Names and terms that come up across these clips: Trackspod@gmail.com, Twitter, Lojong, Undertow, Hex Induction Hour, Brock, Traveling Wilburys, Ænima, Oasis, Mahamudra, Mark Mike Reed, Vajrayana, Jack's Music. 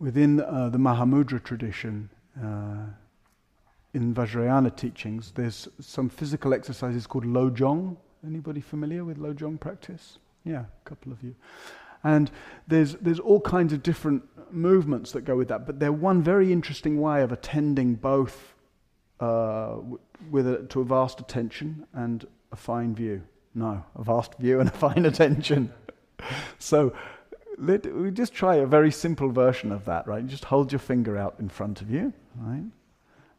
within the Mahamudra tradition, in Vajrayana teachings, there's some physical exercises called Lojong. Anybody familiar with Lojong practice? Yeah, a couple of you. And there's all kinds of different movements that go with that, but they're one very interesting way of attending both to a vast attention and a fine view. No, a vast view and a fine attention. So we just try a very simple version of that, right? Just hold your finger out in front of you, right?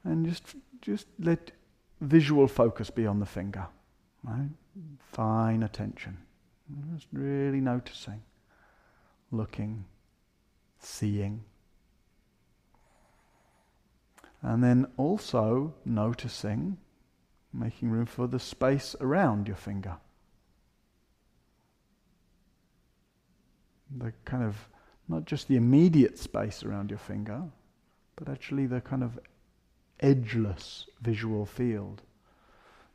And just let visual focus be on the finger, right? Fine attention. Just really noticing, looking, seeing. And then also noticing, making room for the space around your finger. The kind of, not just the immediate space around your finger, but actually the kind of edgeless visual field.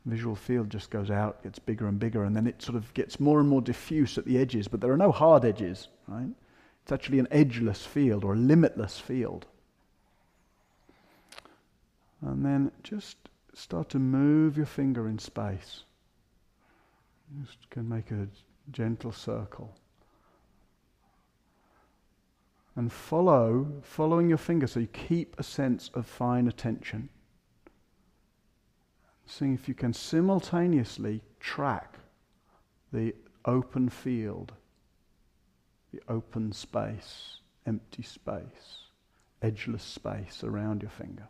Visual field just goes out, gets bigger and bigger, and then it sort of gets more and more diffuse at the edges, but there are no hard edges, right? It's actually an edgeless field or a limitless field. And then just start to move your finger in space. Just can make a gentle circle. And following your finger, so you keep a sense of fine attention. Seeing if you can simultaneously track the open field, the open space, empty space, edgeless space around your finger.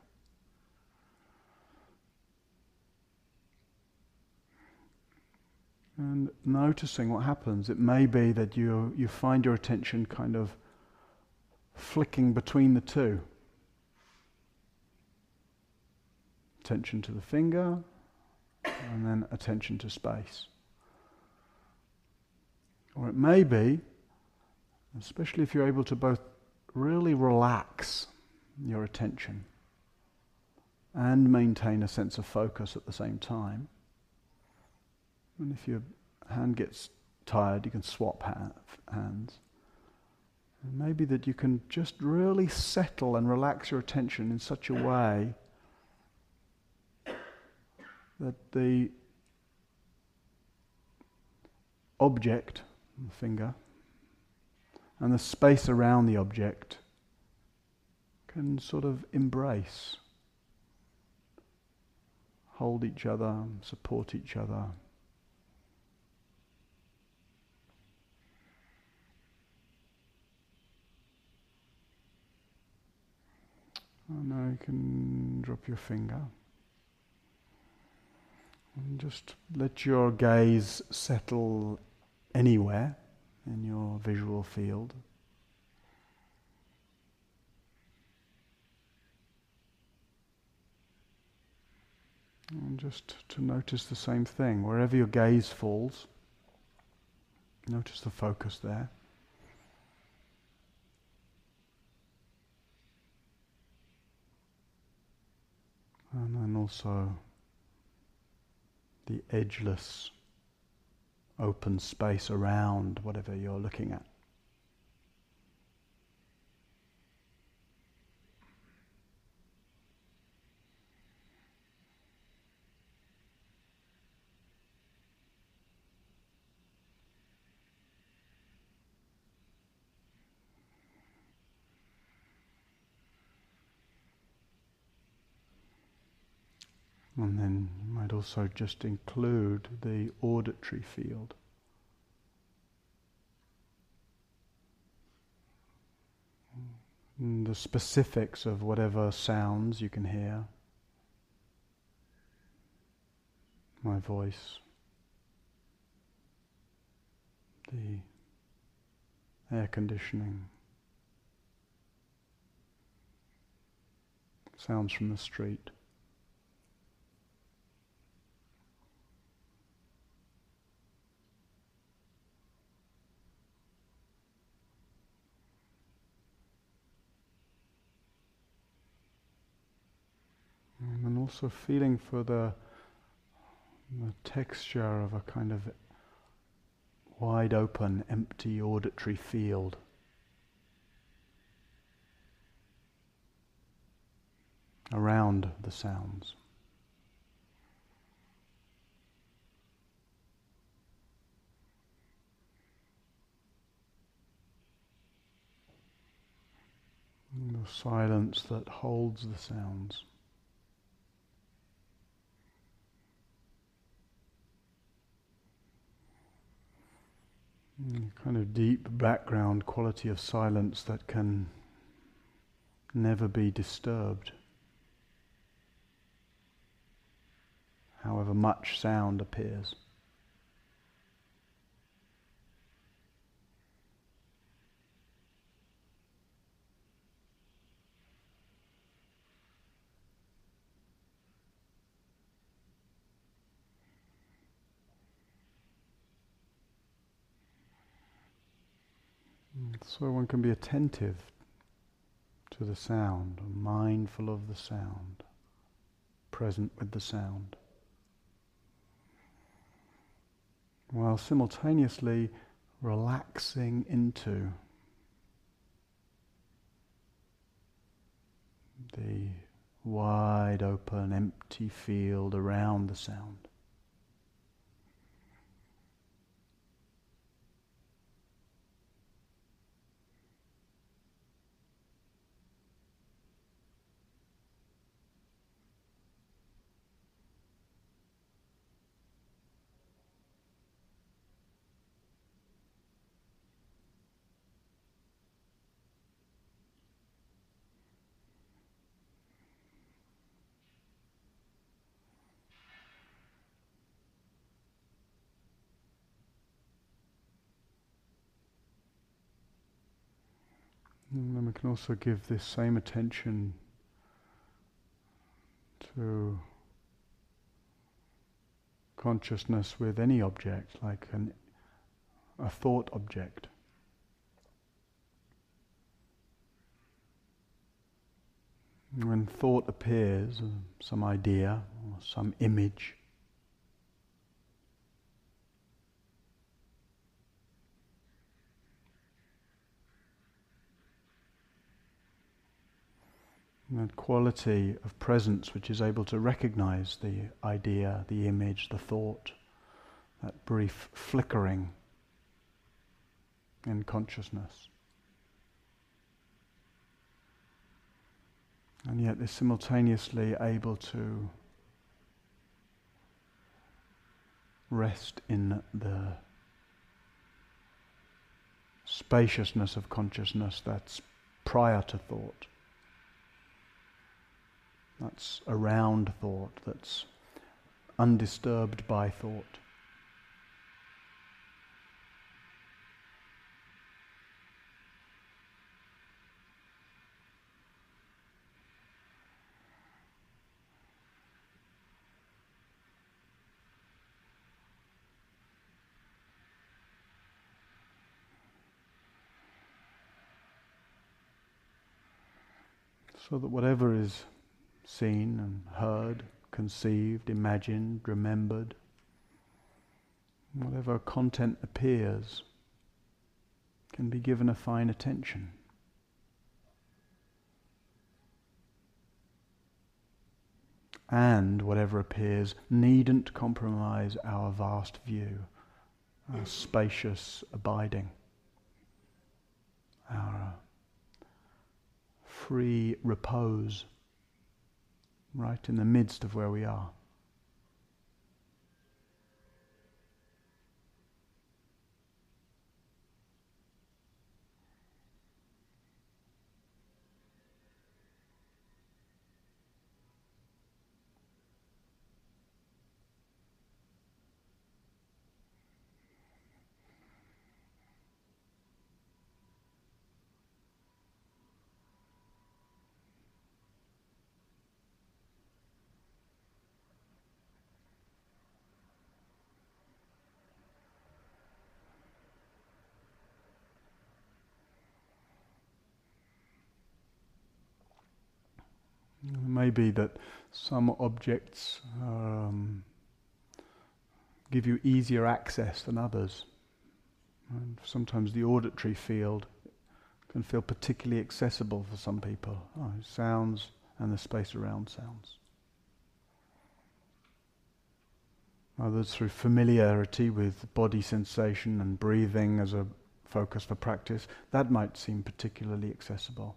And noticing what happens. It may be that you find your attention kind of flicking between the two. Attention to the finger, and then attention to space. Or it may be, especially if you're able to both really relax your attention and maintain a sense of focus at the same time. And if your hand gets tired, you can swap hands. And maybe that you can just really settle and relax your attention in such a way that the object, the finger, and the space around the object can sort of embrace, hold each other, support each other. And now you can drop your finger. And just let your gaze settle anywhere in your visual field. And just to notice the same thing, wherever your gaze falls, notice the focus there. And then also the edgeless open space around whatever you're looking at. And then you might also just include the auditory field. And the specifics of whatever sounds you can hear. My voice. The air conditioning. Sounds from the street. Also feeling for the texture of a kind of wide open, empty auditory field. around the sounds. The silence that holds the sounds. A kind of deep background quality of silence that can never be disturbed, however much sound appears. So one can be attentive to the sound, mindful of the sound, present with the sound, while simultaneously relaxing into the wide open, empty field around the sound. And then we can also give this same attention to consciousness with any object, like a thought object. When thought appears, some idea or some image, that quality of presence which is able to recognize the idea, the image, the thought, that brief flickering in consciousness. And yet is simultaneously able to rest in the spaciousness of consciousness that's prior to thought. That's around thought, that's undisturbed by thought. So that whatever is seen and heard, conceived, imagined, remembered, whatever content appears, can be given a fine attention. And whatever appears needn't compromise our vast view, our spacious abiding, our free repose, right in the midst of where we are. Maybe that some objects give you easier access than others. And sometimes the auditory field can feel particularly accessible for some people. Oh, sounds and the space around sounds. Others through familiarity with body sensation and breathing as a focus for practice, that might seem particularly accessible.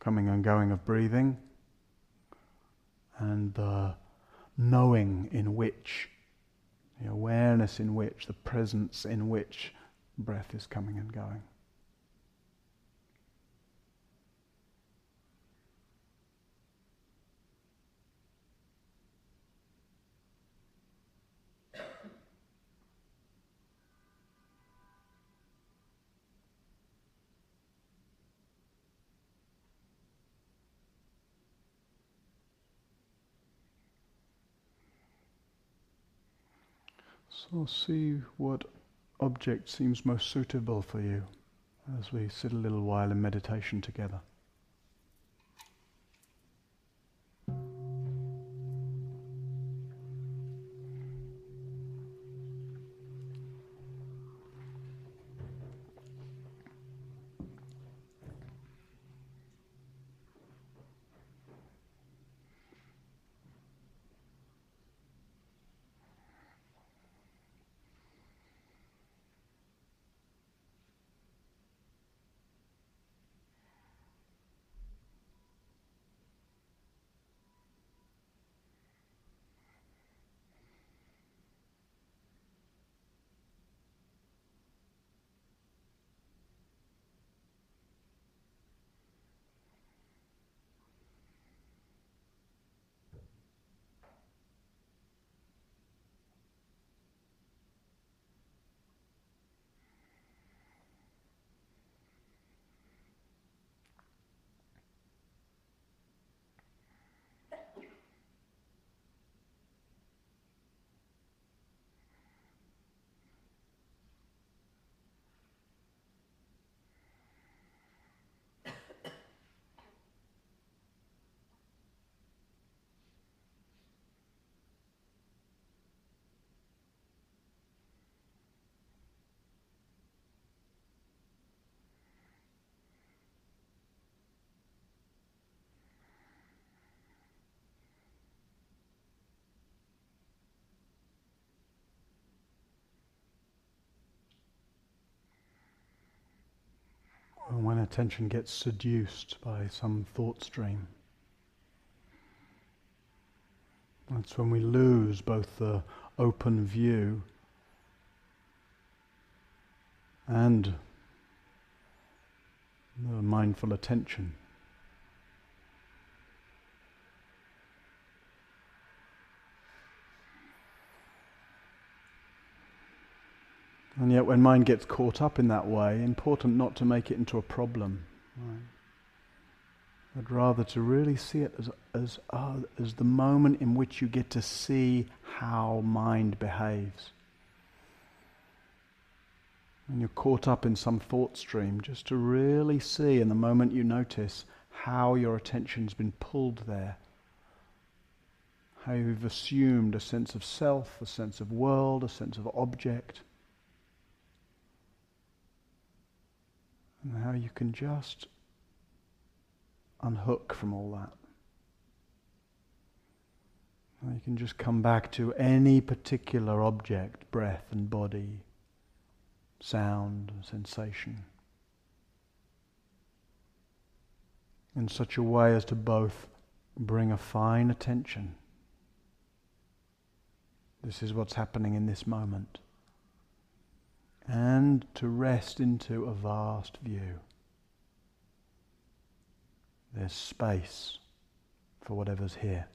Coming and going of breathing, and the knowing in which, the awareness in which, the presence in which breath is coming and going. So see what object seems most suitable for you as we sit a little while in meditation together. And when attention gets seduced by some thought stream, that's when we lose both the open view and the mindful attention. And yet when mind gets caught up in that way, important not to make it into a problem, right? But rather to really see it as the moment in which you get to see how mind behaves. When you're caught up in some thought stream, just to really see in the moment you notice how your attention's been pulled there. How you've assumed a sense of self, a sense of world, a sense of object. And how you can just unhook from all that. How you can just come back to any particular object, breath and body, sound and sensation, in such a way as to both bring a fine attention. This is what's happening in this moment. And to rest into a vast view. There's space for whatever's here.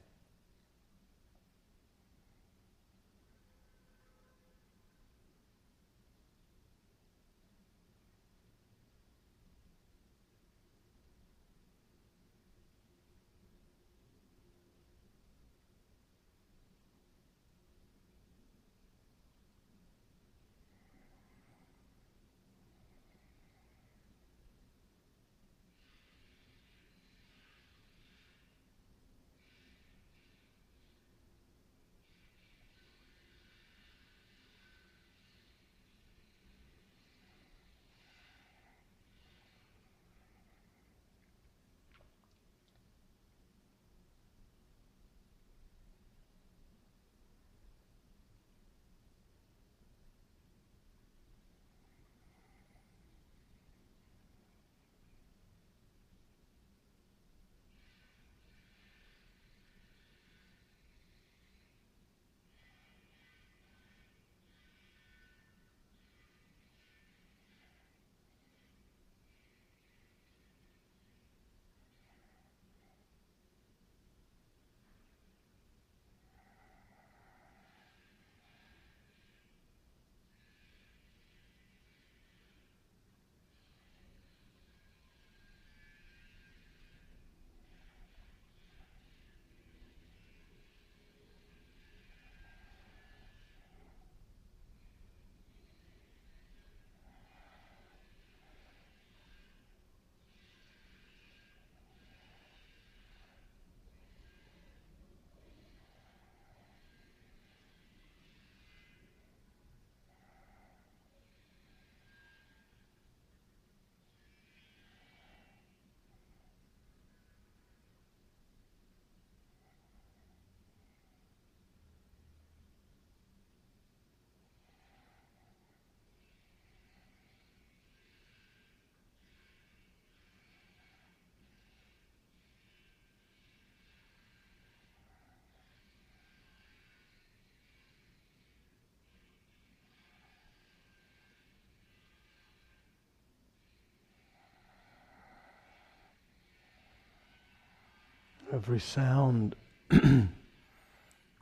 Every sound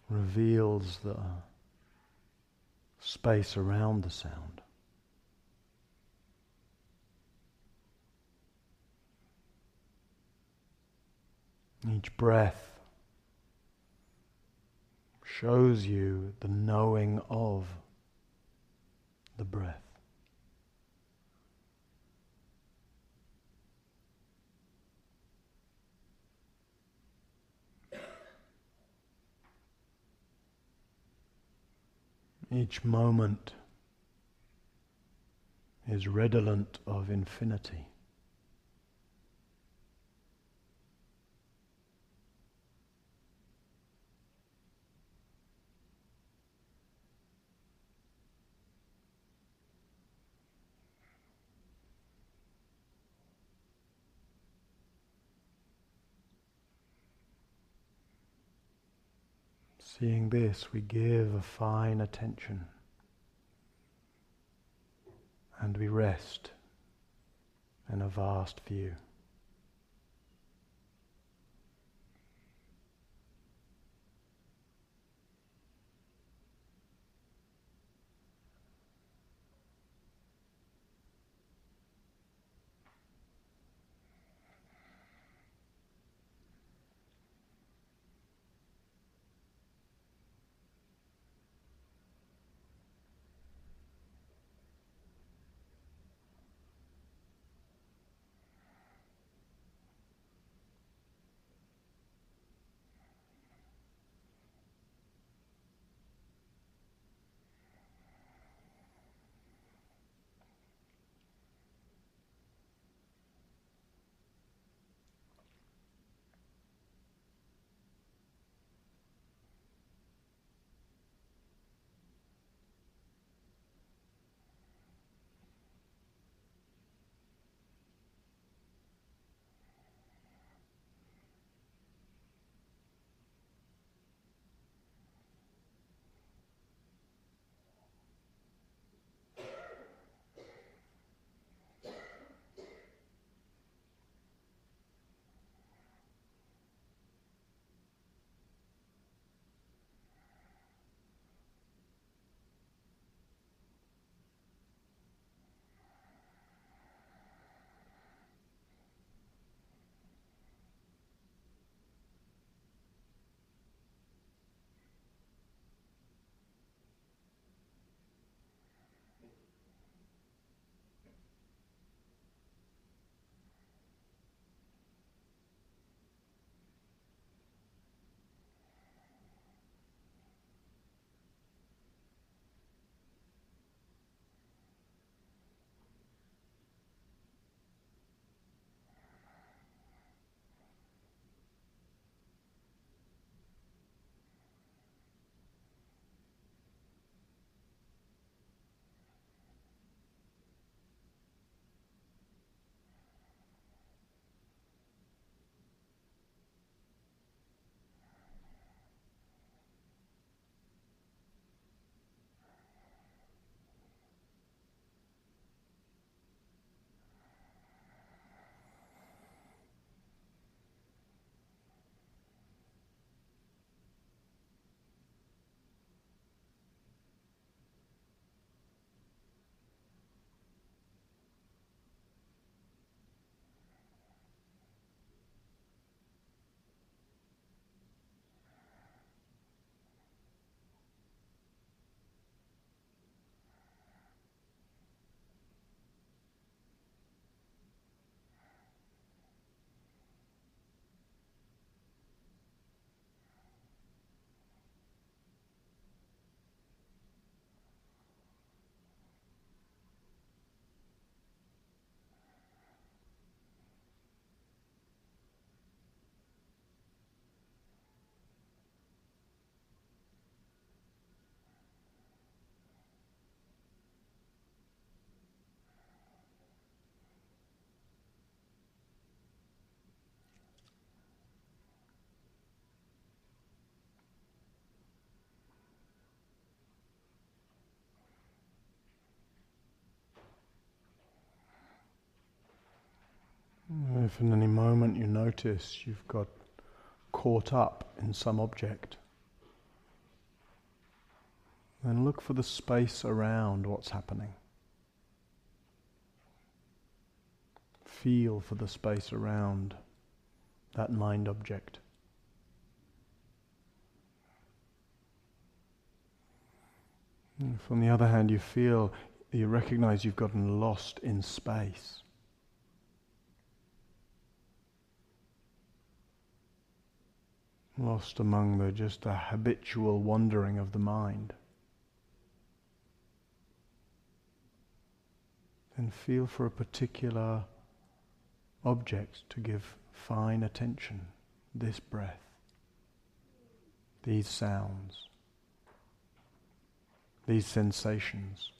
reveals the space around the sound. Each breath shows you the knowing of the breath. Each moment is redolent of infinity. Seeing this, we give a fine attention and we rest in a vast view. If in any moment you notice you've got caught up in some object. Then look for the space around what's happening. Feel for the space around that mind object. If on the other hand you feel, you recognize you've gotten lost in space, lost among just the habitual wandering of the mind, then feel for a particular object to give fine attention, this breath, these sounds, these sensations.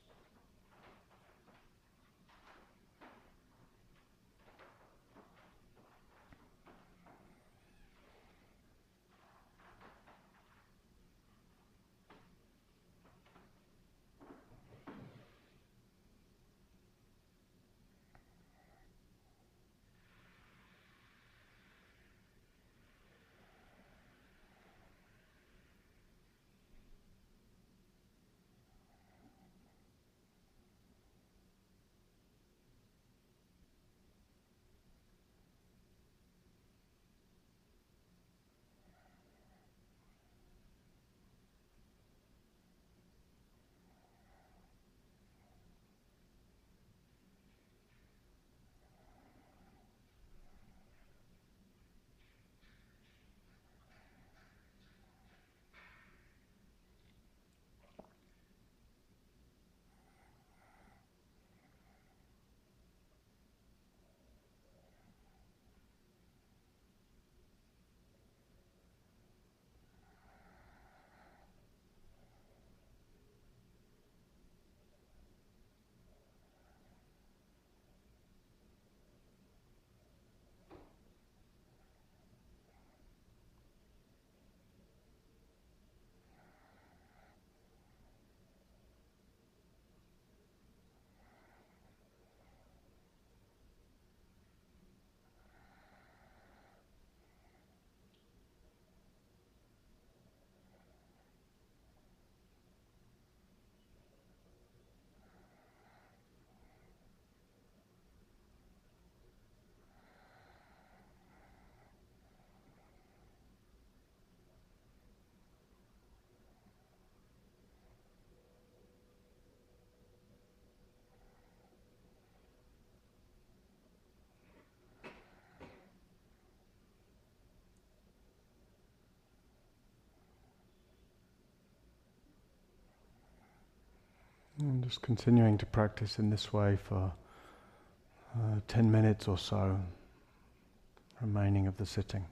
And just continuing to practice in this way for 10 minutes or so, remaining of the sitting.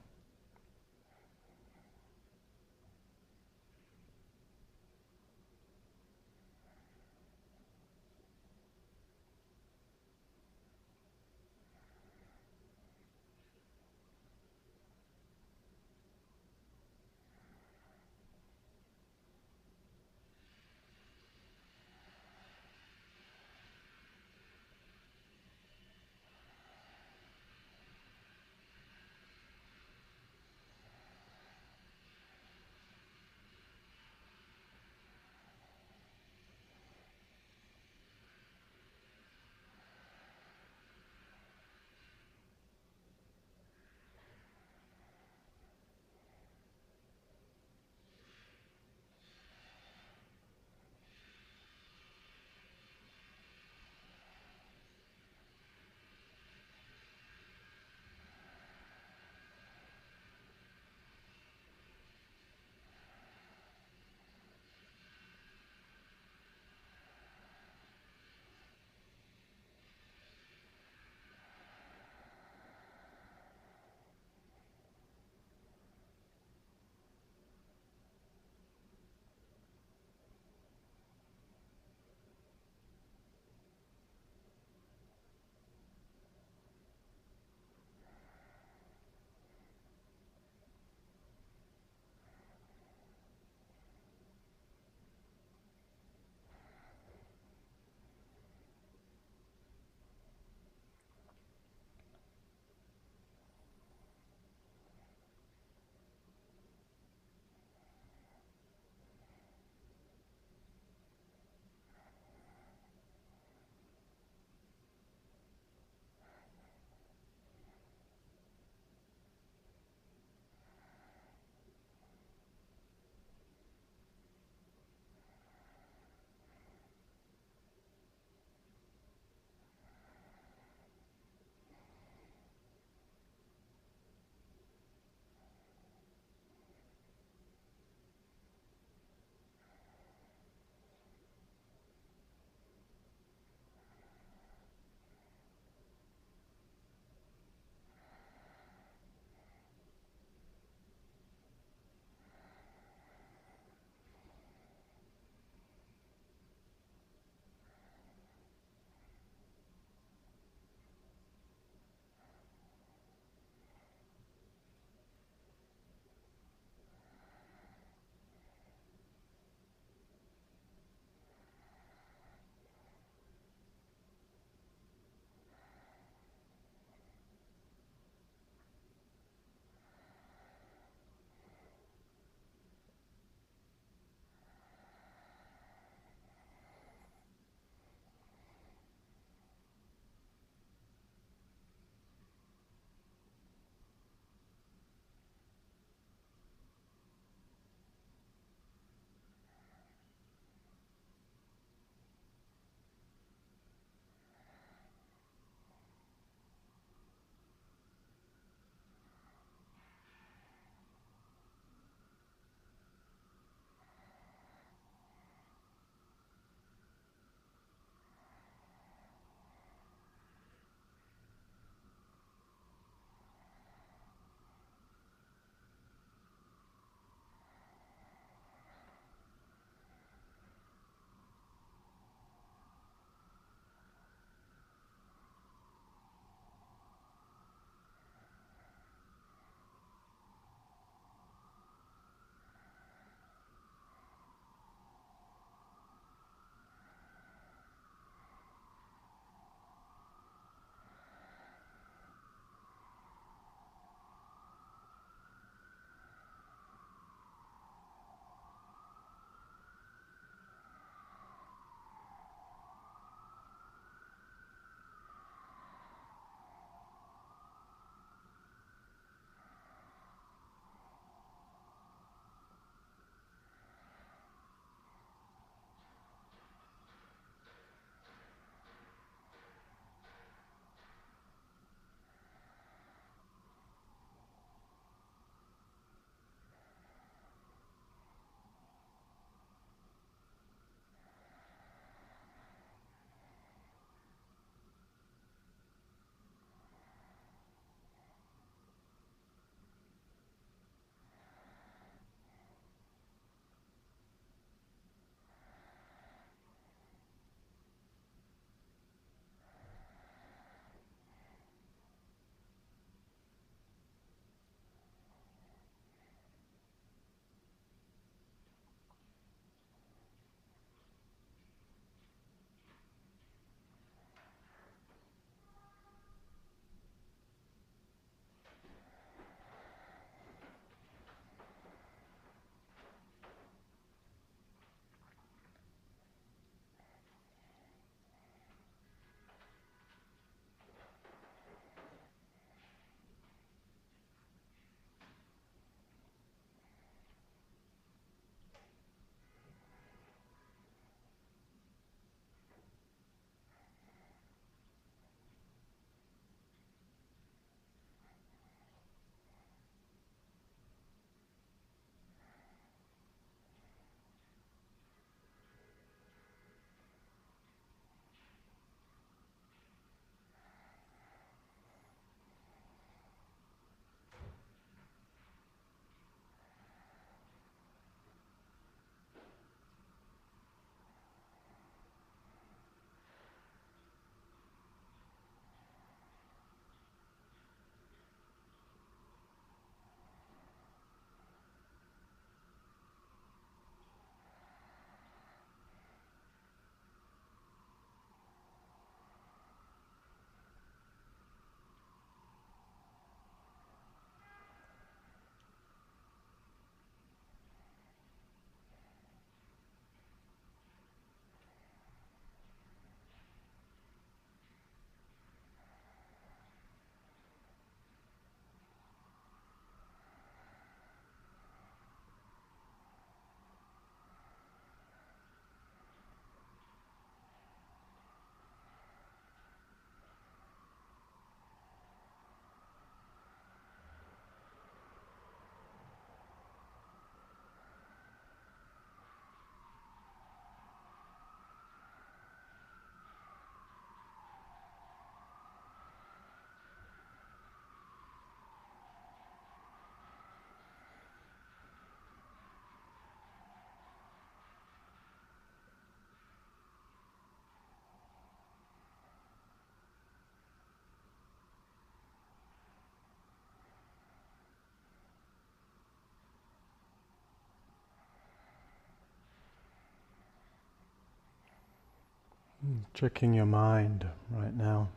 Checking your mind right now.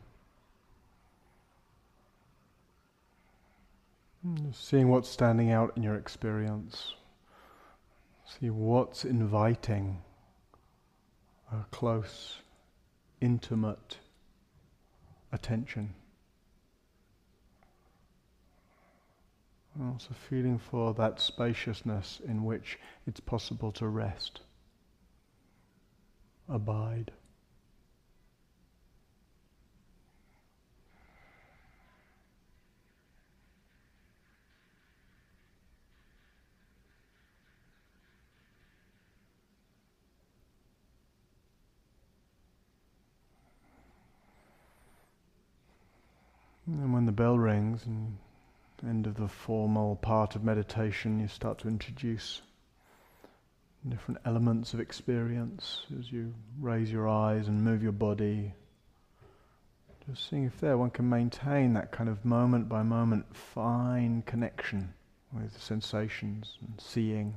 Seeing what's standing out in your experience. See what's inviting a close, intimate attention. And also feeling for that spaciousness in which it's possible to rest, abide. And when the bell rings and end of the formal part of meditation, you start to introduce different elements of experience as you raise your eyes and move your body. Just seeing if there one can maintain that kind of moment by moment fine connection with the sensations and seeing,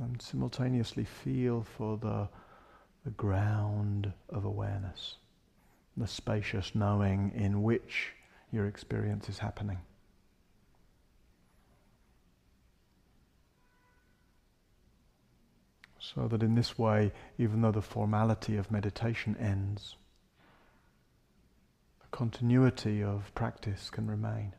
and simultaneously feel for the ground of awareness, the spacious knowing in which your experience is happening. So that in this way, even though the formality of meditation ends, the continuity of practice can remain.